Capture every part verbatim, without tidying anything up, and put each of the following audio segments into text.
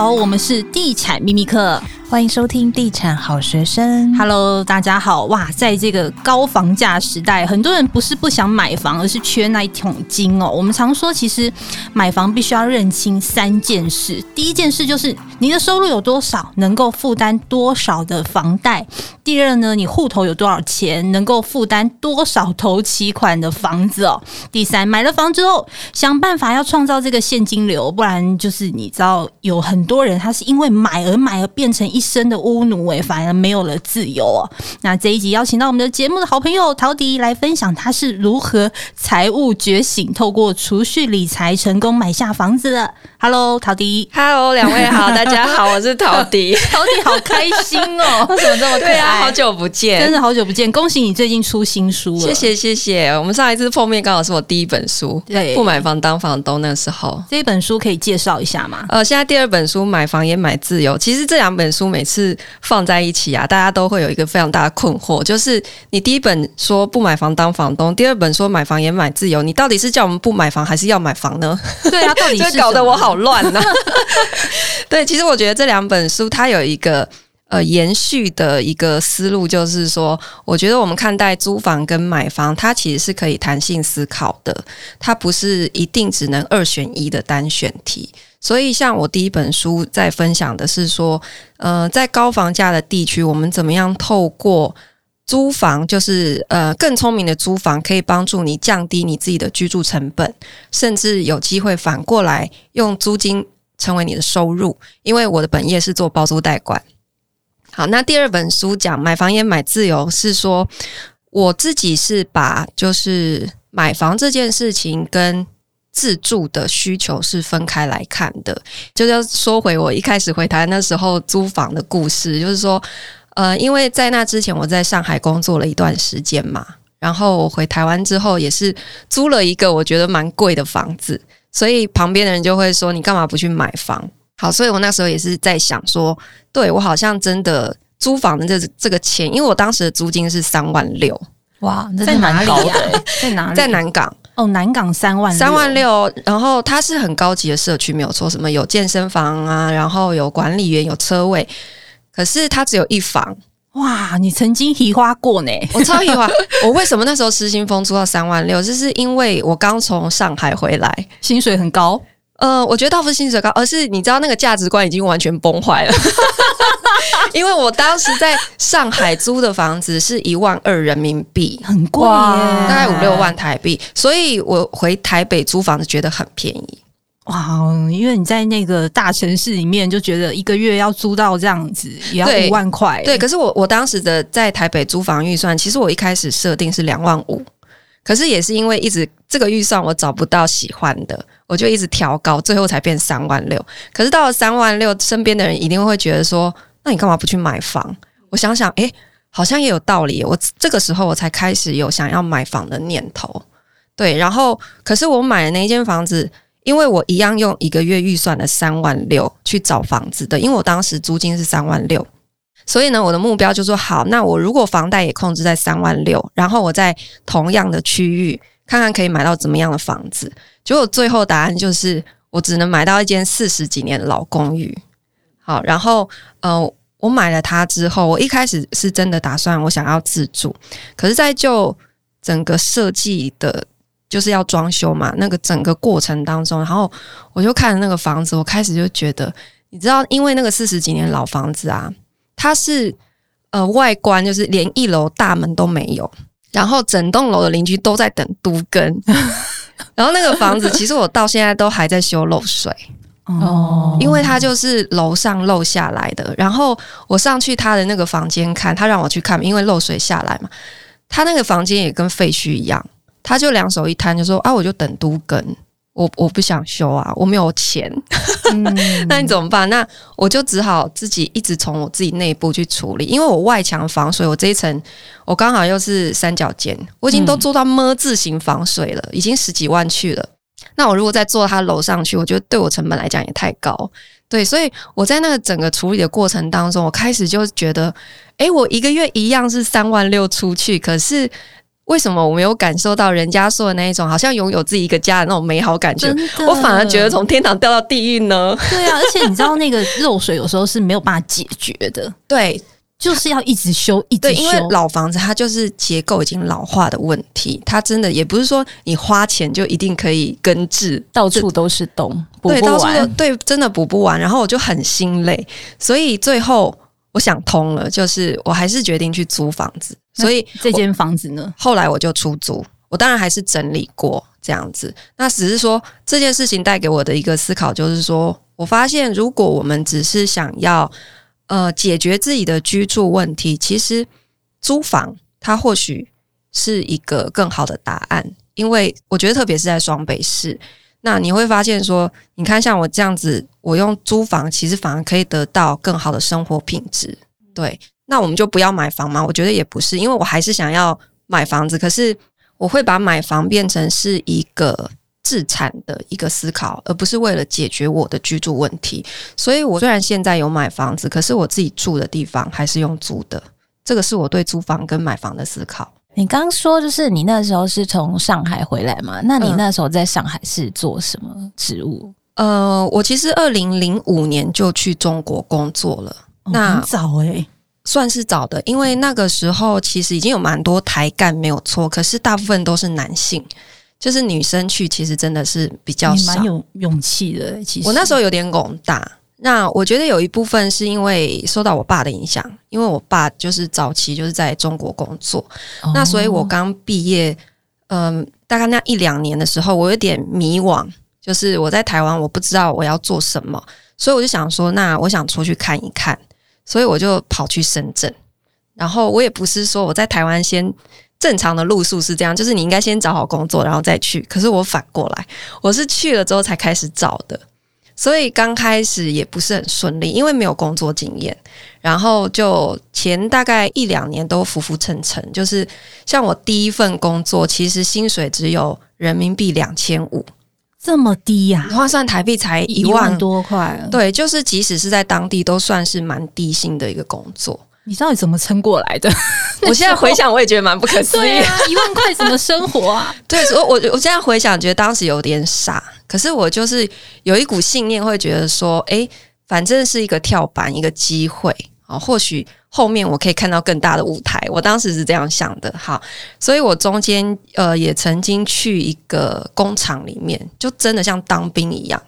好，我们是地产秘密课，欢迎收听地产好学生。 Hello， 大家好。哇，在这个高房价时代，很多人不是不想买房，而是缺那一桶金哦。我们常说，其实买房必须要认清三件事。第一件事就是你的收入有多少，能够负担多少的房贷。第二呢，你户头有多少钱，能够负担多少头期款的房子哦。第三，买了房之后想办法要创造这个现金流，不然就是你知道有很多人他是因为买而买而变成一生的屋奴，欸，反而没有了自由哦。那这一集邀请到我们的节目的好朋友陶迪来分享他是如何财务觉醒，透过储蓄理财成功买下房子的。 Hello 陶迪。 Hello 两位好。大家好，我是陶迪。陶迪好开心哦，为什么这么可爱？对啊，好久不见，真的好久不见。恭喜你最近出新书了。谢谢谢谢。我们上一次碰面刚好是我第一本书，对，不买房当房东。那时候这一本书可以介绍一下吗？呃，现在第二本书买房也买自由。其实这两本书每次放在一起啊，大家都会有一个非常大的困惑，就是你第一本说不买房当房东，第二本说买房也买自由，你到底是叫我们不买房还是要买房呢？对啊，到底是搞得我好乱啊。对，其实我觉得这两本书它有一个呃，延续的一个思路，就是说我觉得我们看待租房跟买房，它其实是可以弹性思考的，它不是一定只能二选一的单选题。所以像我第一本书在分享的是说呃，在高房价的地区，我们怎么样透过租房，就是呃更聪明的租房，可以帮助你降低你自己的居住成本，甚至有机会反过来用租金成为你的收入。因为我的本业是做包租代管。好，那第二本书讲买房也买自由，是说我自己是把就是买房这件事情跟自住的需求是分开来看的。就是要说回我一开始回台那时候租房的故事，就是说呃，因为在那之前我在上海工作了一段时间嘛，然后我回台湾之后也是租了一个我觉得蛮贵的房子，所以旁边的人就会说你干嘛不去买房。好，所以我那时候也是在想说，对，我好像真的租房的这这个钱，因为我当时的租金是三万六，哇，在哪里啊？在哪里？在南港。哦，南港三万六，三万六。然后它是很高级的社区，没有错，什么有健身房啊，然后有管理员，有车位，可是它只有一房。哇，你曾经移花过呢？我超移花。我为什么那时候失心疯租到三万六？就是因为我刚从上海回来，薪水很高。呃，我觉得倒不是薪水高，而是你知道那个价值观已经完全崩坏了。因为我当时在上海租的房子是一万二人民币，很贵耶，大概五六万台币，所以我回台北租房子觉得很便宜。哇，因为你在那个大城市里面就觉得一个月要租到这样子也要五万块。对，可是我我当时的在台北租房预算，其实我一开始设定是两万五。可是也是因为一直这个预算我找不到喜欢的，我就一直调高，最后才变三万六。可是到了三万六，身边的人一定会觉得说，那你干嘛不去买房？我想想，诶，好像也有道理。我这个时候我才开始有想要买房的念头。对，然后可是我买的那一间房子，因为我一样用一个月预算的三万六去找房子的，因为我当时租金是三万六。所以呢，我的目标就说好，那我如果房贷也控制在三万六，然后我在同样的区域看看可以买到怎么样的房子。结果最后答案就是我只能买到一间四十几年的老公寓。好，然后呃，我买了它之后，我一开始是真的打算我想要自住，可是在就整个设计的就是要装修嘛，那个整个过程当中，然后我就看了那个房子，我开始就觉得，你知道，因为那个四十几年老房子啊，它是呃外观就是连一楼大门都没有，然后整栋楼的邻居都在等都更。然后那个房子其实我到现在都还在修漏水哦，因为它就是楼上漏下来的。然后我上去他的那个房间看，他让我去看，因为漏水下来嘛，他那个房间也跟废墟一样，他就两手一摊就说啊，我就等都更。我我不想修啊，我没有钱。嗯、那你怎么办？那我就只好自己一直从我自己内部去处理，因为我外墙防水，我这一层我刚好又是三角间，我已经都做到么字型防水了，已经十几万去了。那我如果再做它楼上去，我觉得对我成本来讲也太高。对，所以我在那个整个处理的过程当中，我开始就觉得，诶，我一个月一样是三万六出去，可是为什么我没有感受到人家说的那一种好像拥有自己一个家的那种美好感觉，我反而觉得从天堂掉到地狱呢？对啊，而且你知道那个漏水有时候是没有办法解决的。对，就是要一直修一直修。对，因为老房子它就是结构已经老化的问题，它真的也不是说你花钱就一定可以根治，到处都是洞，补不完。对，到处都，对，真的补不完，然后我就很心累，所以最后我想通了，就是我还是决定去租房子。所以这间房子呢，后来我就出租，我当然还是整理过这样子。那只是说这件事情带给我的一个思考，就是说我发现如果我们只是想要呃解决自己的居住问题，其实租房它或许是一个更好的答案。因为我觉得特别是在双北市，那你会发现说，你看像我这样子，我用租房其实反而可以得到更好的生活品质。对，那我们就不要买房吗？我觉得也不是，因为我还是想要买房子，可是我会把买房变成是一个自产的一个思考，而不是为了解决我的居住问题。所以我虽然现在有买房子，可是我自己住的地方还是用租的，这个是我对租房跟买房的思考。你刚刚说就是你那时候是从上海回来嘛，那你那时候在上海是做什么职务？嗯、呃，我其实二零零五年就去中国工作了、哦、那很早耶、欸，算是早的，因为那个时候其实已经有蛮多台干没有错，可是大部分都是男性，就是女生去其实真的是比较少。你蛮有勇气的、欸、其实我那时候有点拱大，那我觉得有一部分是因为受到我爸的影响，因为我爸就是早期就是在中国工作、哦、那所以我刚毕业嗯、呃，大概那一两年的时候我有点迷惘，就是我在台湾我不知道我要做什么，所以我就想说那我想出去看一看，所以我就跑去深圳。然后我也不是说我在台湾先正常的路数是这样，就是你应该先找好工作然后再去，可是我反过来，我是去了之后才开始找的，所以刚开始也不是很顺利，因为没有工作经验，然后就前大概一两年都浮浮沉沉，就是像我第一份工作其实薪水只有人民币两千五，这么低呀、啊？换算台币才一万多块。对，就是即使是在当地都算是蛮低薪的一个工作。你到底怎么撑过来的？我现在回想我也觉得蛮不可思议的。对啊，一万块怎么生活啊？对，所以我我现在回想觉得当时有点傻，可是我就是有一股信念，会觉得说，哎、欸，反正是一个跳板，一个机会啊，或许后面我可以看到更大的舞台，我当时是这样想的。好，所以我中间呃也曾经去一个工厂里面，就真的像当兵一样，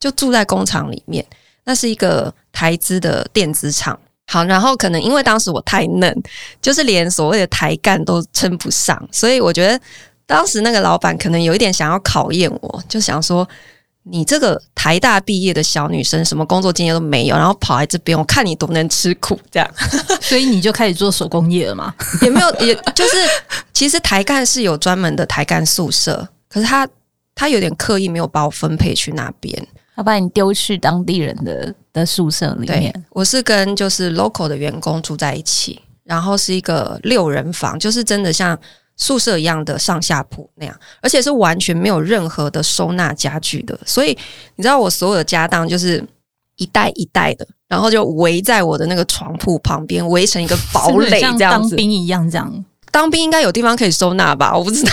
就住在工厂里面。那是一个台资的电子厂。好，然后可能因为当时我太嫩，就是连所谓的台干都称不上，所以我觉得当时那个老板可能有一点想要考验我，就想说你这个台大毕业的小女生，什么工作经验都没有，然后跑来这边，我看你多能吃苦这样。所以你就开始做手工业了吗？也没有，也就是其实台干是有专门的台干宿舍，可是他他有点刻意没有把我分配去那边，他把你丢去当地人的的宿舍里面。对，我是跟就是 local 的员工住在一起，然后是一个六人房，就是真的像宿舍一样的上下铺那样，而且是完全没有任何的收纳家具的，所以你知道我所有的家当就是一袋一袋的，然后就围在我的那个床铺旁边，围成一个堡垒这样子。像当兵一样这样。当兵应该有地方可以收纳吧？我不知道，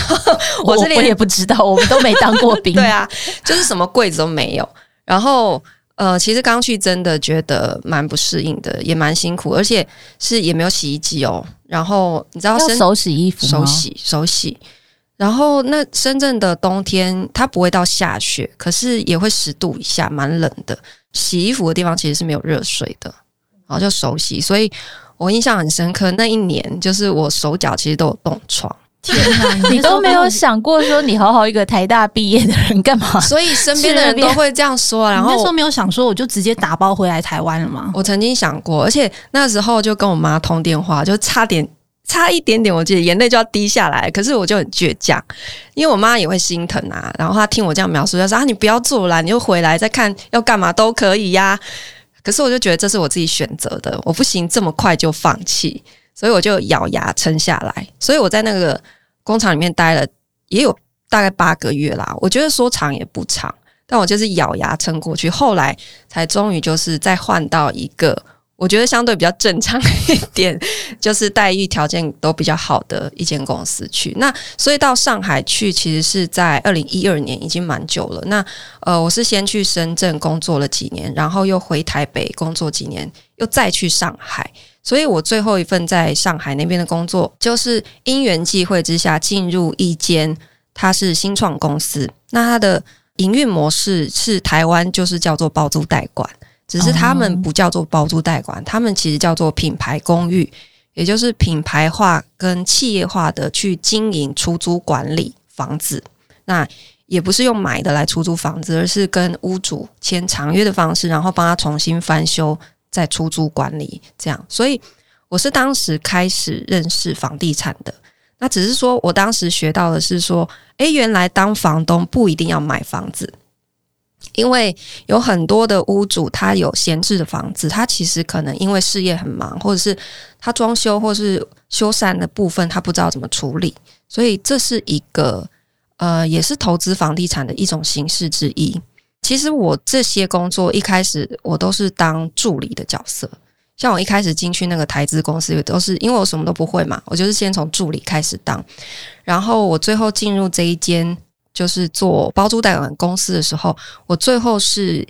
我, 我也不知道，我们都没当过兵。对啊，就是什么柜子都没有。然后呃，其实刚去真的觉得蛮不适应的，也蛮辛苦，而且是也没有洗衣机哦。然后你知道要手洗衣服吗？手洗手洗。然后那深圳的冬天它不会到下雪，可是也会十度以下，蛮冷的。洗衣服的地方其实是没有热水的，然后就手洗。所以我印象很深刻，那一年就是我手脚其实都有冻疮。天啊，你都没有想过说你好好一个台大毕业的人干嘛？所以身边的人都会这样说。然后那时候没有想说我就直接打包回来台湾了吗？我曾经想过，而且那时候就跟我妈通电话，就差点差一点点，我记得眼泪就要滴下来，可是我就很倔强，因为我妈也会心疼啊。然后她听我这样描述，她说啊，你不要做啦，你就回来再看要干嘛都可以呀、啊。可是我就觉得这是我自己选择的，我不行这么快就放弃，所以我就咬牙撑下来。所以我在那个工厂里面待了也有大概八个月啦，我觉得说长也不长，但我就是咬牙撑过去，后来才终于就是再换到一个我觉得相对比较正常一点，就是待遇条件都比较好的一间公司去。那所以到上海去其实是在二零一二年，已经蛮久了。那呃，我是先去深圳工作了几年，然后又回台北工作几年，又再去上海。所以我最后一份在上海那边的工作，就是因缘际会之下进入一间它是新创公司，那它的营运模式是台湾就是叫做包租代管。只是他们不叫做包租代管，他们其实叫做品牌公寓，也就是品牌化跟企业化的去经营出租管理房子。那也不是用买的来出租房子，而是跟屋主签长约的方式，然后帮他重新翻修再出租管理这样。所以我是当时开始认识房地产的。那只是说我当时学到的是说，诶，原来当房东不一定要买房子，因为有很多的屋主他有闲置的房子，他其实可能因为事业很忙，或者是他装修或是修缮的部分他不知道怎么处理，所以这是一个呃，也是投资房地产的一种形式之一。其实我这些工作一开始我都是当助理的角色，像我一开始进去那个台资公司也都是因为我什么都不会嘛，我就是先从助理开始当，然后我最后进入这一间就是做包租代管公司的时候，我最后是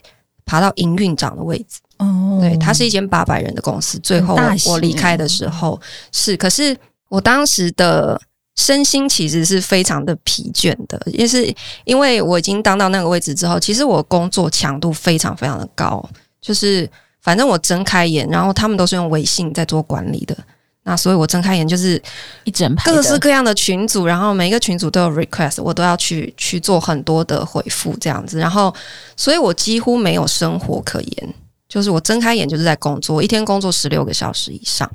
爬到营运长的位置。哦，对，它是一间八百人的公司。最后我离开的时候是，可是我当时的身心其实是非常的疲倦的，也是因为我已经当到那个位置之后，其实我工作强度非常非常的高，就是反正我睁开眼，然后他们都是用微信在做管理的。那所以我睁开眼就是一整排各式各样的群组，然后每一个群组都有 request， 我都要去去做很多的回复这样子。然后所以我几乎没有生活可言，就是我睁开眼就是在工作，一天工作十六个小时以上。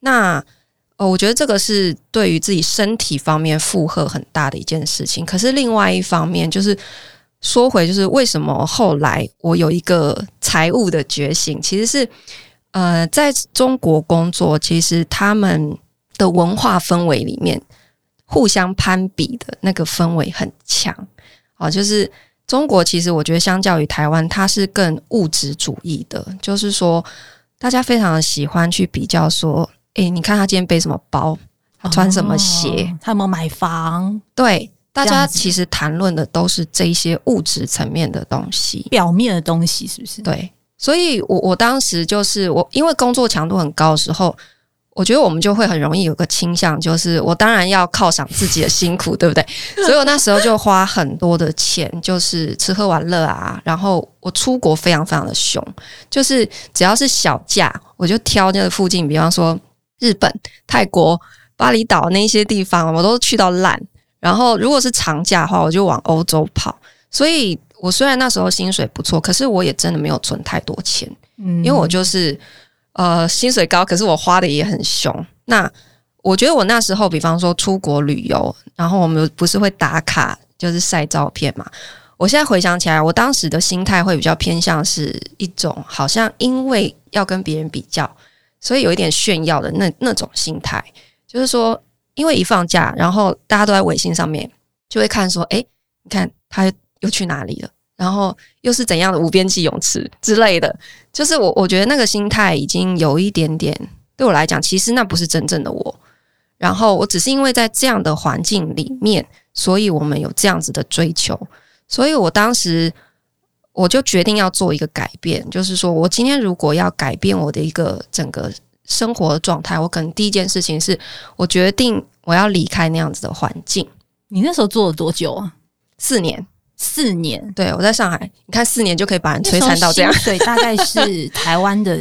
那呃，我觉得这个是对于自己身体方面负荷很大的一件事情。可是另外一方面就是说回就是为什么后来我有一个财务的觉醒，其实是呃，在中国工作，其实他们的文化氛围里面，互相攀比的那个氛围很强。哦，就是中国其实我觉得相较于台湾，它是更物质主义的，就是说大家非常喜欢去比较说，诶，你看他今天背什么包，他穿什么鞋，哦，他有没有买房，对。大家其实谈论的都是这些物质层面的东西，表面的东西，是不是？对。所以我我当时就是我因为工作强度很高的时候，我觉得我们就会很容易有个倾向，就是我当然要犒赏自己的辛苦对不对？所以我那时候就花很多的钱，就是吃喝玩乐啊，然后我出国非常非常的凶，就是只要是小假我就挑那个附近，比方说日本、泰国、巴厘岛那些地方我都去到烂，然后如果是长假的话我就往欧洲跑。所以我虽然那时候薪水不错，可是我也真的没有存太多钱，嗯，因为我就是呃薪水高，可是我花的也很凶。那我觉得我那时候比方说出国旅游，然后我们不是会打卡就是晒照片嘛，我现在回想起来我当时的心态会比较偏向是一种好像因为要跟别人比较，所以有一点炫耀的那那种心态，就是说因为一放假然后大家都在微信上面就会看说，诶，你看他又去哪里了，然后又是怎样的无边际泳池之类的，就是我我觉得那个心态已经有一点点，对我来讲其实那不是真正的我，然后我只是因为在这样的环境里面，所以我们有这样子的追求。所以我当时我就决定要做一个改变，就是说我今天如果要改变我的一个整个生活的状态，我可能第一件事情是我决定我要离开那样子的环境。你那时候做了多久啊？四年四年，对，我在上海，你看四年就可以把人摧残到这样。薪水大概是台湾的，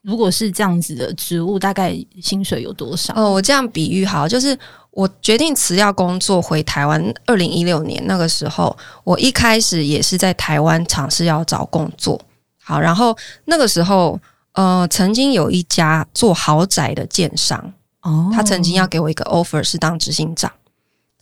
如果是这样子的职务，大概薪水有多少？哦，我这样比喻好，就是我决定辞掉工作回台湾，二零一六年那个时候，我一开始也是在台湾尝试要找工作。好，然后那个时候，呃，曾经有一家做豪宅的建商，哦，他曾经要给我一个 offer 是当执行长。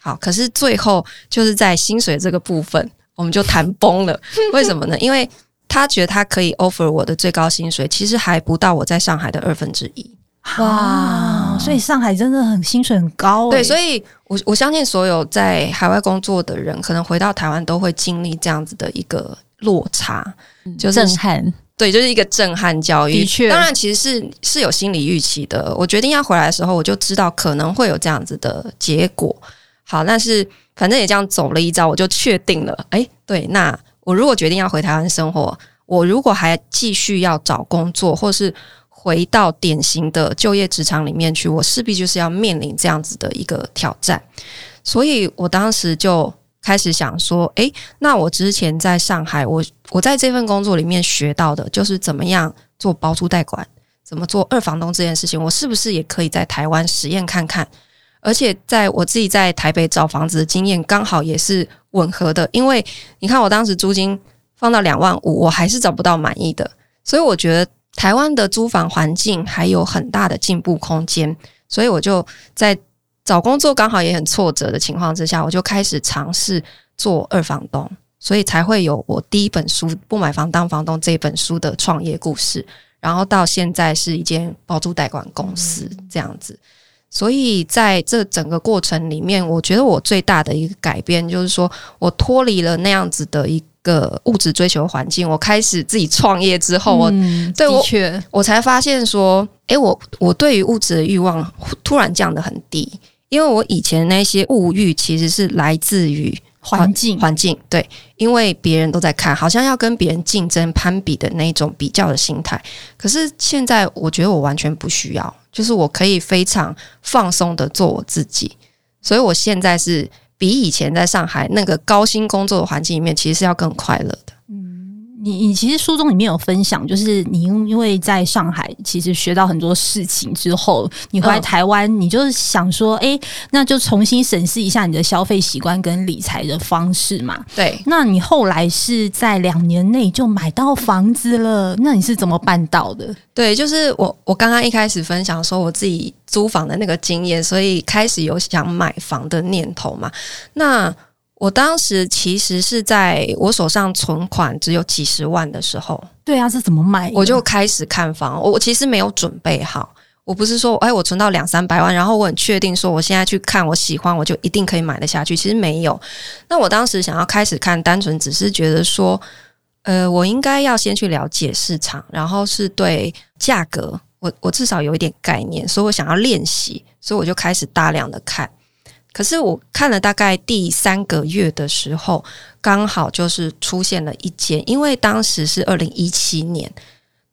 好，可是最后就是在薪水这个部分我们就谈崩了。为什么呢？因为他觉得他可以 offer 我的最高薪水其实还不到我在上海的二分之一。哇，哦，所以上海真的很薪水很高、欸、对，所以 我, 我相信所有在海外工作的人可能回到台湾都会经历这样子的一个落差、嗯就是、震撼，对，就是一个震撼教育。的确，当然其实是是有心理预期的，我决定要回来的时候我就知道可能会有这样子的结果。好，但是反正也这样走了一遭，我就确定了，哎，对，那我如果决定要回台湾生活，我如果还继续要找工作或是回到典型的就业职场里面去，我势必就是要面临这样子的一个挑战。所以我当时就开始想说，哎，那我之前在上海，我我在这份工作里面学到的就是怎么样做包租代管，怎么做二房东这件事情，我是不是也可以在台湾实验看看。而且在我自己在台北找房子的经验刚好也是吻合的，因为你看我当时租金放到两万五，我还是找不到满意的，所以我觉得台湾的租房环境还有很大的进步空间。所以我就在找工作刚好也很挫折的情况之下，我就开始尝试做二房东，所以才会有我第一本书《不买房当房东》这本书的创业故事，然后到现在是一间包租代管公司这样子。所以在这整个过程里面，我觉得我最大的一个改变就是说，我脱离了那样子的一个物质追求环境，我开始自己创业之后，我、嗯、对我我才发现说，诶，我我对于物质的欲望突然降得很低。因为我以前那些物欲其实是来自于环境，环境对，因为别人都在看，好像要跟别人竞争攀比的那种比较的心态。可是现在我觉得我完全不需要，就是我可以非常放松的做我自己。所以我现在是比以前在上海那个高薪工作的环境里面，其实是要更快乐的。你你其实书中里面有分享，就是你因为在上海其实学到很多事情之后，你回来台湾、嗯、你就是想说，哎、欸，那就重新审视一下你的消费习惯跟理财的方式嘛。对，那你后来是在两年内就买到房子了，那你是怎么办到的？对，就是我我刚刚一开始分享说我自己租房的那个经验，所以开始有想买房的念头嘛。那我当时其实是在我手上存款只有几十万的时候，对啊，是怎么买？我就开始看房，我其实没有准备好，我不是说哎，我存到两三百万，然后我很确定说我现在去看我喜欢，我就一定可以买得下去。其实没有。那我当时想要开始看，单纯只是觉得说，呃，我应该要先去了解市场，然后是对价格，我我至少有一点概念，所以我想要练习，所以我就开始大量的看。可是我看了大概第三个月的时候，刚好就是出现了一间，因为当时是二零一七年，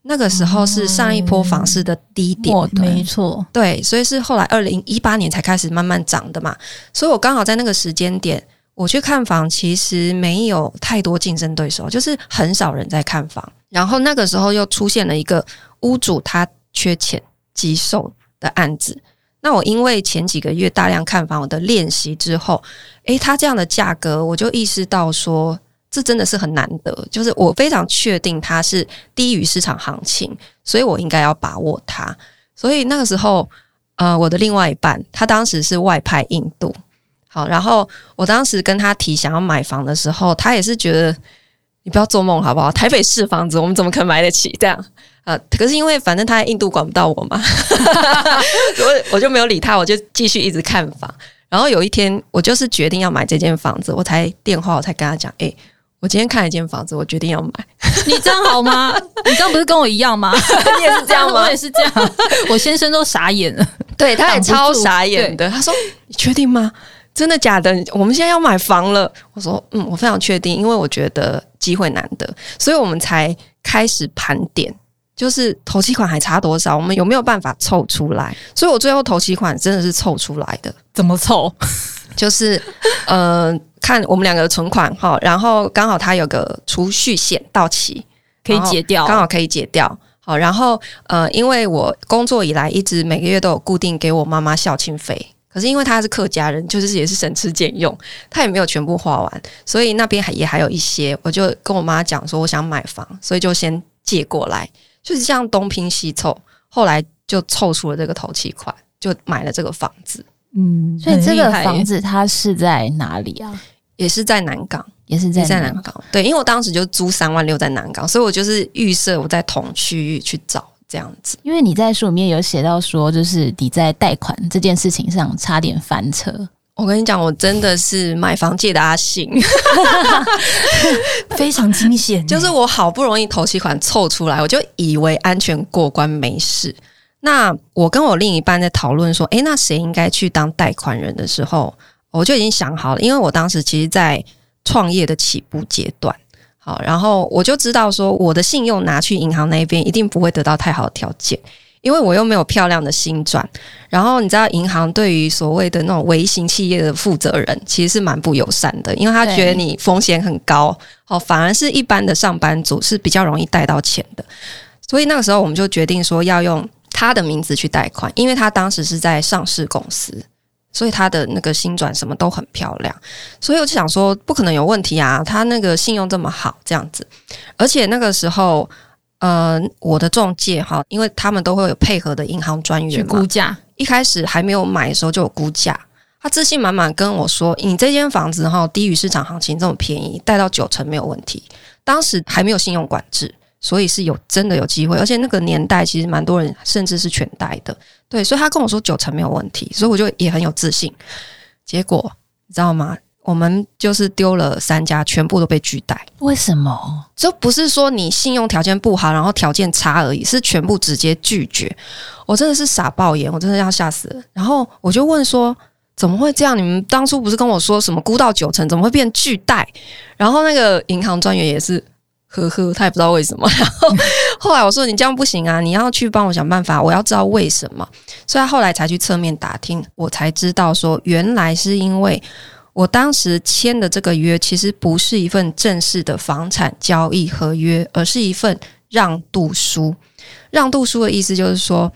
那个时候是上一波房市的低点、嗯、没错，对，所以是后来二零一八年才开始慢慢涨的嘛。所以我刚好在那个时间点我去看房，其实没有太多竞争对手，就是很少人在看房，然后那个时候又出现了一个屋主他缺钱急售的案子。那我因为前几个月大量看房，我的练习之后，诶，它这样的价格，我就意识到说，这真的是很难得，就是我非常确定它是低于市场行情，所以我应该要把握它。所以那个时候，呃，我的另外一半，他当时是外派印度，好，然后我当时跟他提想要买房的时候，他也是觉得你不要做梦好不好？台北市房子我们怎么可能买得起？这样。呃，可是因为反正他在印度管不到我嘛，我我就没有理他，我就继续一直看房。然后有一天，我就是决定要买这间房子，我才电话我才跟他讲，哎、欸，我今天看了一间房子，我决定要买。你这样好吗？你这样不是跟我一样吗？你也是这样吗？我也是这样，我先生都傻眼了，对，他也超傻眼的。他说：“你确定吗？真的假的？我们现在要买房了？”我说：“嗯，我非常确定，因为我觉得机会难得，所以我们才开始盘点。”就是头期款还差多少，我们有没有办法凑出来？所以我最后头期款真的是凑出来的。怎么凑？就是呃，看我们两个的存款，然后刚好它有个储蓄险到期，可以解掉，刚好可以解掉。好，然后呃，因为我工作以来一直每个月都有固定给我妈妈孝亲费，可是因为她是客家人，就是也是省吃俭用，她也没有全部花完，所以那边也还有一些，我就跟我妈讲说我想买房，所以就先借过来。就是这样东拼西凑，后来就凑出了这个头期款，就买了这个房子。嗯，所以这个房子它是在哪里啊？也是在南港，也是在南港。对，因为我当时就租三万六在南港，所以我就是预设我在同区域去找这样子。因为你在书里面有写到说，就是你在贷款这件事情上差点翻车。我跟你讲，我真的是买房借的阿信非常惊险。就是我好不容易头期款凑出来，我就以为安全过关没事。那我跟我另一半在讨论说，诶，那谁应该去当贷款人的时候，我就已经想好了，因为我当时其实在创业的起步阶段。好，然后我就知道说，我的信用拿去银行那边一定不会得到太好的条件，因为我又没有漂亮的薪转。然后你知道银行对于所谓的那种微型企业的负责人其实是蛮不友善的，因为他觉得你风险很高，好，反而是一般的上班族是比较容易贷到钱的。所以那个时候我们就决定说要用他的名字去贷款，因为他当时是在上市公司，所以他的那个薪转什么都很漂亮，所以我就想说不可能有问题啊，他那个信用这么好这样子。而且那个时候呃，我的仲介哈，因为他们都会有配合的银行专员去估价，一开始还没有买的时候就有估价，他自信满满跟我说，你这间房子哈低于市场行情这么便宜，贷到九成没有问题。当时还没有信用管制，所以是有真的有机会，而且那个年代其实蛮多人甚至是全贷的，对，所以他跟我说九成没有问题，所以我就也很有自信。结果你知道吗？我们就是丢了三家，全部都被拒贷。为什么？就不是说你信用条件不好，然后条件差而已，是全部直接拒绝。我真的是傻爆眼，我真的要吓死了。然后我就问说，怎么会这样？你们当初不是跟我说什么估到九成，怎么会变拒贷？然后那个银行专员也是。呵呵，他也不知道为什么。然后后来我说你这样不行啊，你要去帮我想办法，我要知道为什么。所以他后来才去侧面打听，我才知道说原来是因为我当时签的这个约其实不是一份正式的房产交易合约，而是一份让渡书。让渡书的意思就是说，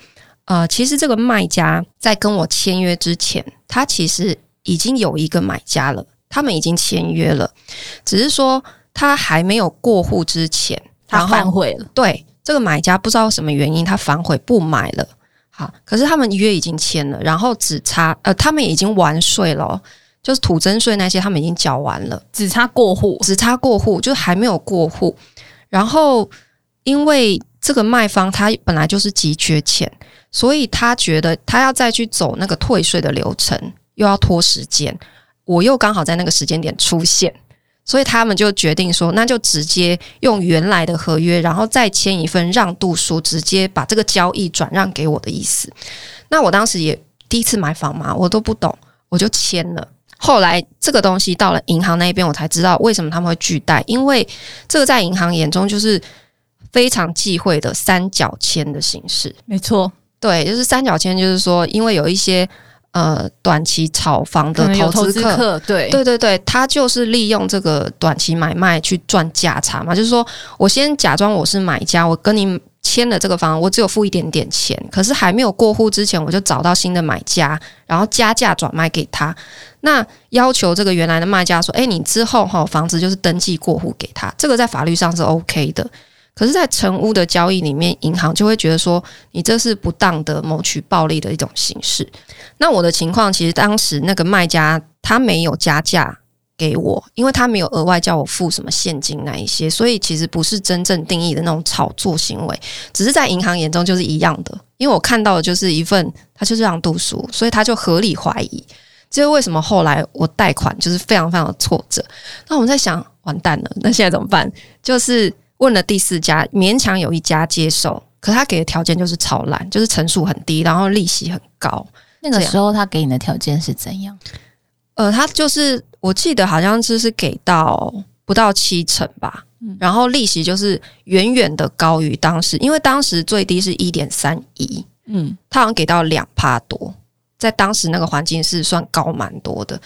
呃，其实这个卖家在跟我签约之前，他其实已经有一个买家了，他们已经签约了，只是说他还没有过户之前他反悔了，对，这个买家不知道什么原因他反悔不买了。好，可是他们约已经签了，然后只差呃，他们也已经完税了，就是土增税那些他们已经缴完了，只差过户，只差过户，就是还没有过户。然后因为这个卖方他本来就是急缺钱，所以他觉得他要再去走那个退税的流程又要拖时间，我又刚好在那个时间点出现，所以他们就决定说，那就直接用原来的合约，然后再签一份让渡书，直接把这个交易转让给我的意思。那我当时也第一次买房嘛，我都不懂，我就签了。后来这个东西到了银行那边，我才知道为什么他们会拒贷，因为这个在银行眼中就是非常忌讳的三角签的形式。没错，对，就是三角签，就是说因为有一些呃，短期炒房的投资 客, 客对对对对，他就是利用这个短期买卖去赚价差嘛，就是说我先假装我是买家，我跟你签了这个房，我只有付一点点钱，可是还没有过户之前我就找到新的买家，然后加价转卖给他，那要求这个原来的卖家说，诶，你之后齁房子就是登记过户给他，这个在法律上是 OK 的。可是在成屋的交易里面，银行就会觉得说你这是不当的谋取暴利的一种形式。那我的情况其实当时那个卖家他没有加价给我，因为他没有额外叫我付什么现金那一些，所以其实不是真正定义的那种炒作行为，只是在银行眼中就是一样的，因为我看到的就是一份他就是让渡书，所以他就合理怀疑。这是为什么后来我贷款就是非常非常的挫折。那我们在想完蛋了，那现在怎么办？就是问了第四家，勉强有一家接受，可他给的条件就是超烂，就是成数很低，然后利息很高。那个时候他给你的条件是怎样？呃，他就是我记得好像就是给到不到七成吧，嗯、然后利息就是远远的高于当时，因为当时最低是 一点三一， 嗯，他好像给到 百分之二 多，在当时那个环境是算高蛮多的。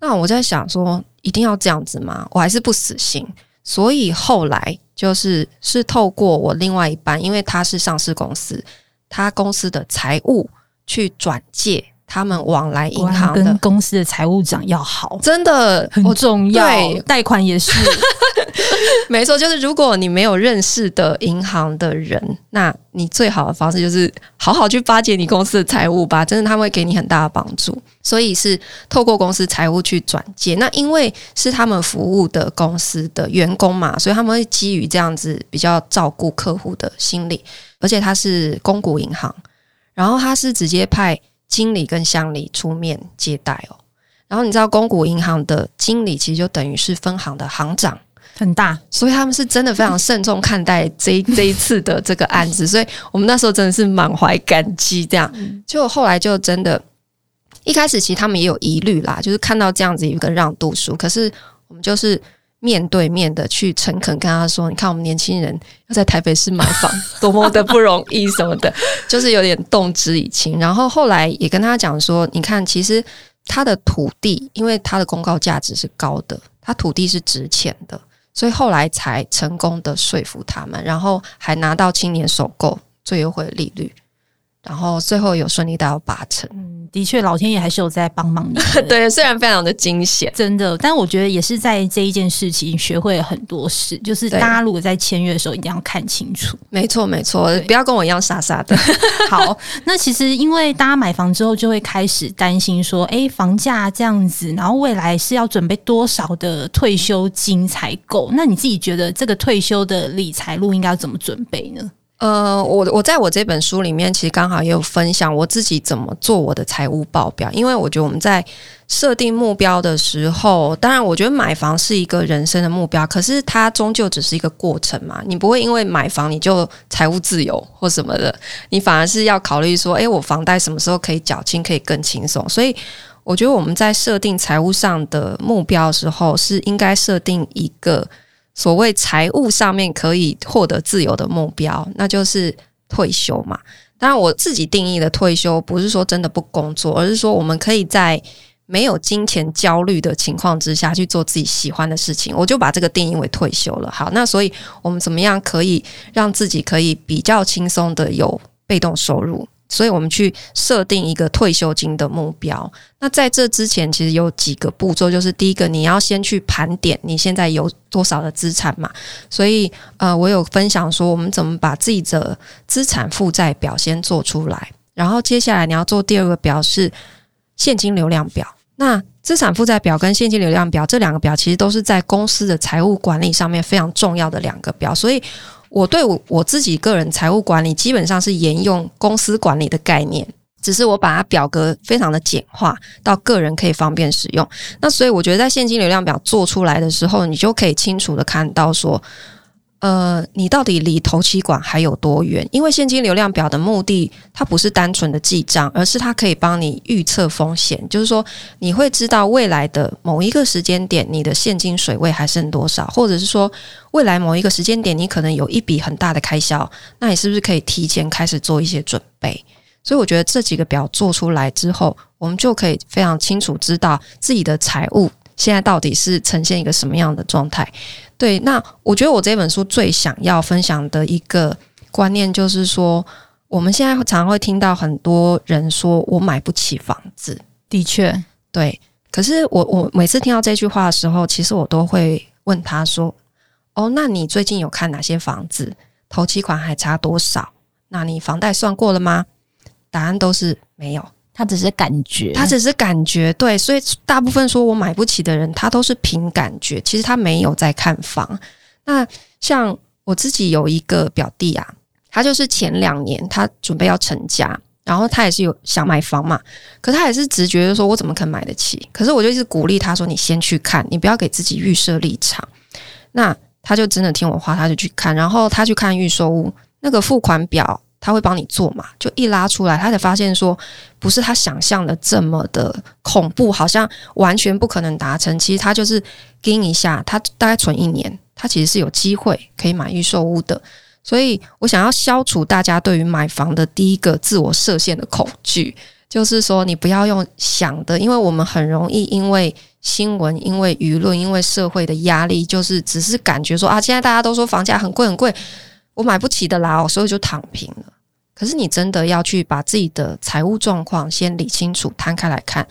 那我在想说，一定要这样子吗？我还是不死心，所以后来。就是是透过我另外一半，因为他是上市公司，他公司的财务去转介他们往来银行的跟公司的财务长要好，真的很重要，贷款也是没错，就是如果你没有认识的银行的人，那你最好的方式就是好好去巴结你公司的财务吧，真的他们会给你很大的帮助，所以是透过公司财务去转介。那因为是他们服务的公司的员工嘛，所以他们会基于这样子比较照顾客户的心理，而且他是公股银行，然后他是直接派经理跟襄理出面接待哦。然后你知道公股银行的经理其实就等于是分行的行长，很大，所以他们是真的非常慎重看待这 这一次的这个案子所以我们那时候真的是满怀感激这样。就后来就真的一开始其实他们也有疑虑啦，就是看到这样子一个让渡书，可是我们就是面对面的去诚恳跟他说，你看我们年轻人要在台北市买房多么的不容易什么的就是有点动之以情。然后后来也跟他讲说，你看其实他的土地因为他的公告价值是高的，他土地是值钱的，所以后来才成功的说服他们，然后还拿到青年首购最优惠利率，然后最后有顺利达到八成、嗯、的确老天爷还是有在帮忙你对，虽然非常的惊险，真的，但我觉得也是在这一件事情学会了很多事，就是大家如果在签约的时候一定要看清楚，没错没错，不要跟我一样傻傻的好，那其实因为大家买房之后就会开始担心说，哎，房价这样子，然后未来是要准备多少的退休金才够，那你自己觉得这个退休的理财路应该要怎么准备呢？呃，我我在我这本书里面其实刚好也有分享我自己怎么做我的财务报表，因为我觉得我们在设定目标的时候，当然我觉得买房是一个人生的目标，可是它终究只是一个过程嘛，你不会因为买房你就财务自由或什么的，你反而是要考虑说，诶，我房贷什么时候可以缴清，可以更轻松。所以我觉得我们在设定财务上的目标的时候，是应该设定一个所谓财务上面可以获得自由的目标，那就是退休嘛。当然我自己定义的退休不是说真的不工作，而是说我们可以在没有金钱焦虑的情况之下去做自己喜欢的事情，我就把这个定义为退休了。好，那所以我们怎么样可以让自己可以比较轻松的有被动收入，所以我们去设定一个退休金的目标。那在这之前其实有几个步骤，就是第一个你要先去盘点你现在有多少的资产嘛，所以呃，我有分享说我们怎么把自己的资产负债表先做出来，然后接下来你要做第二个表是现金流量表。那资产负债表跟现金流量表这两个表其实都是在公司的财务管理上面非常重要的两个表，所以我对我我自己个人财务管理基本上是沿用公司管理的概念，只是我把它表格非常的简化到个人可以方便使用。那所以我觉得在现金流量表做出来的时候，你就可以清楚的看到说呃，你到底离头期款还有多远，因为现金流量表的目的它不是单纯的记账，而是它可以帮你预测风险，就是说你会知道未来的某一个时间点你的现金水位还剩多少，或者是说未来某一个时间点你可能有一笔很大的开销，那你是不是可以提前开始做一些准备。所以我觉得这几个表做出来之后，我们就可以非常清楚知道自己的财务现在到底是呈现一个什么样的状态。对，那我觉得我这本书最想要分享的一个观念就是说，我们现在常常会听到很多人说我买不起房子，的确对，可是我我每次听到这句话的时候，其实我都会问他说，哦，那你最近有看哪些房子，头期款还差多少，那你房贷算过了吗？答案都是没有，他只是感觉，他只是感觉，对，所以大部分说我买不起的人，他都是凭感觉，其实他没有在看房。那像我自己有一个表弟啊，他就是前两年他准备要成家，然后他也是有想买房嘛，可他也是直觉就说我怎么可能买得起，可是我就一直鼓励他说你先去看，你不要给自己预设立场。那他就真的听我话，他就去看，然后他去看预售屋，那个付款表他会帮你做嘛，就一拉出来他才发现说不是他想象的这么的恐怖，好像完全不可能达成，其实他就是盯一下，他大概存一年，他其实是有机会可以买预售屋的。所以我想要消除大家对于买房的第一个自我设限的恐惧，就是说你不要用想的，因为我们很容易因为新闻，因为舆论，因为社会的压力，就是只是感觉说啊，现在大家都说房价很贵很贵，我买不起的啦，所以就躺平了。可是你真的要去把自己的财务状况先理清楚，摊开来看，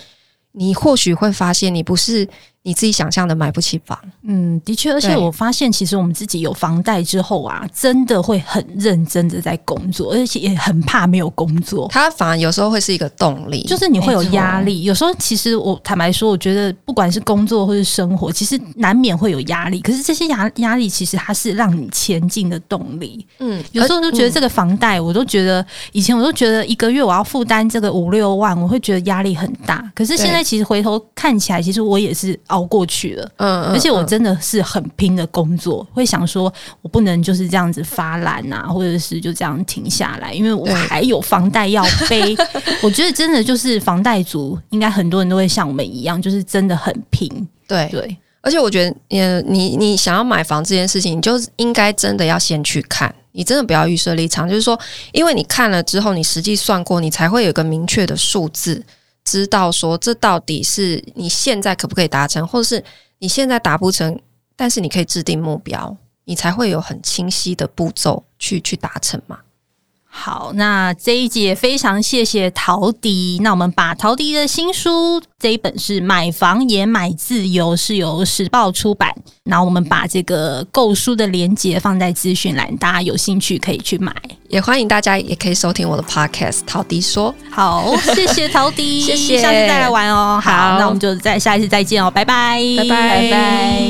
你或许会发现你不是你自己想象的买不起房。嗯，的确，而且我发现其实我们自己有房贷之后啊，真的会很认真的在工作，而且也很怕没有工作，它反而有时候会是一个动力，就是你会有压力。有时候其实我坦白说，我觉得不管是工作或是生活，其实难免会有压力，可是这些压压力其实它是让你前进的动力。嗯，有时候就觉得这个房贷、嗯、我都觉得以前我都觉得一个月我要负担这个五六万，我会觉得压力很大，可是现在其实回头看起来，其实我也是熬过去了。嗯，而且我真的是很拼的工作、嗯、会想说我不能就是这样子发懒啊，或者是就这样停下来，因为我还有房贷要背。我觉得真的就是房贷族应该很多人都会像我们一样，就是真的很拼。对对，而且我觉得你你想要买房这件事情，你就应该真的要先去看，你真的不要预设立场，就是说因为你看了之后，你实际算过，你才会有一个明确的数字，知道说这到底是你现在可不可以达成，或是你现在达不成，但是你可以制定目标，你才会有很清晰的步骤去去达成嘛。好，那这一集也非常谢谢陶迪。那我们把陶迪的新书，这一本是《买房也买自由》，是由时报出版，然后我们把这个购书的连结放在资讯栏，大家有兴趣可以去买，也欢迎大家也可以收听我的 podcast 陶迪说。好，谢谢陶迪。谢谢，下次再来玩哦。 好, 好，那我们就再下一次再见哦。拜拜拜拜拜拜。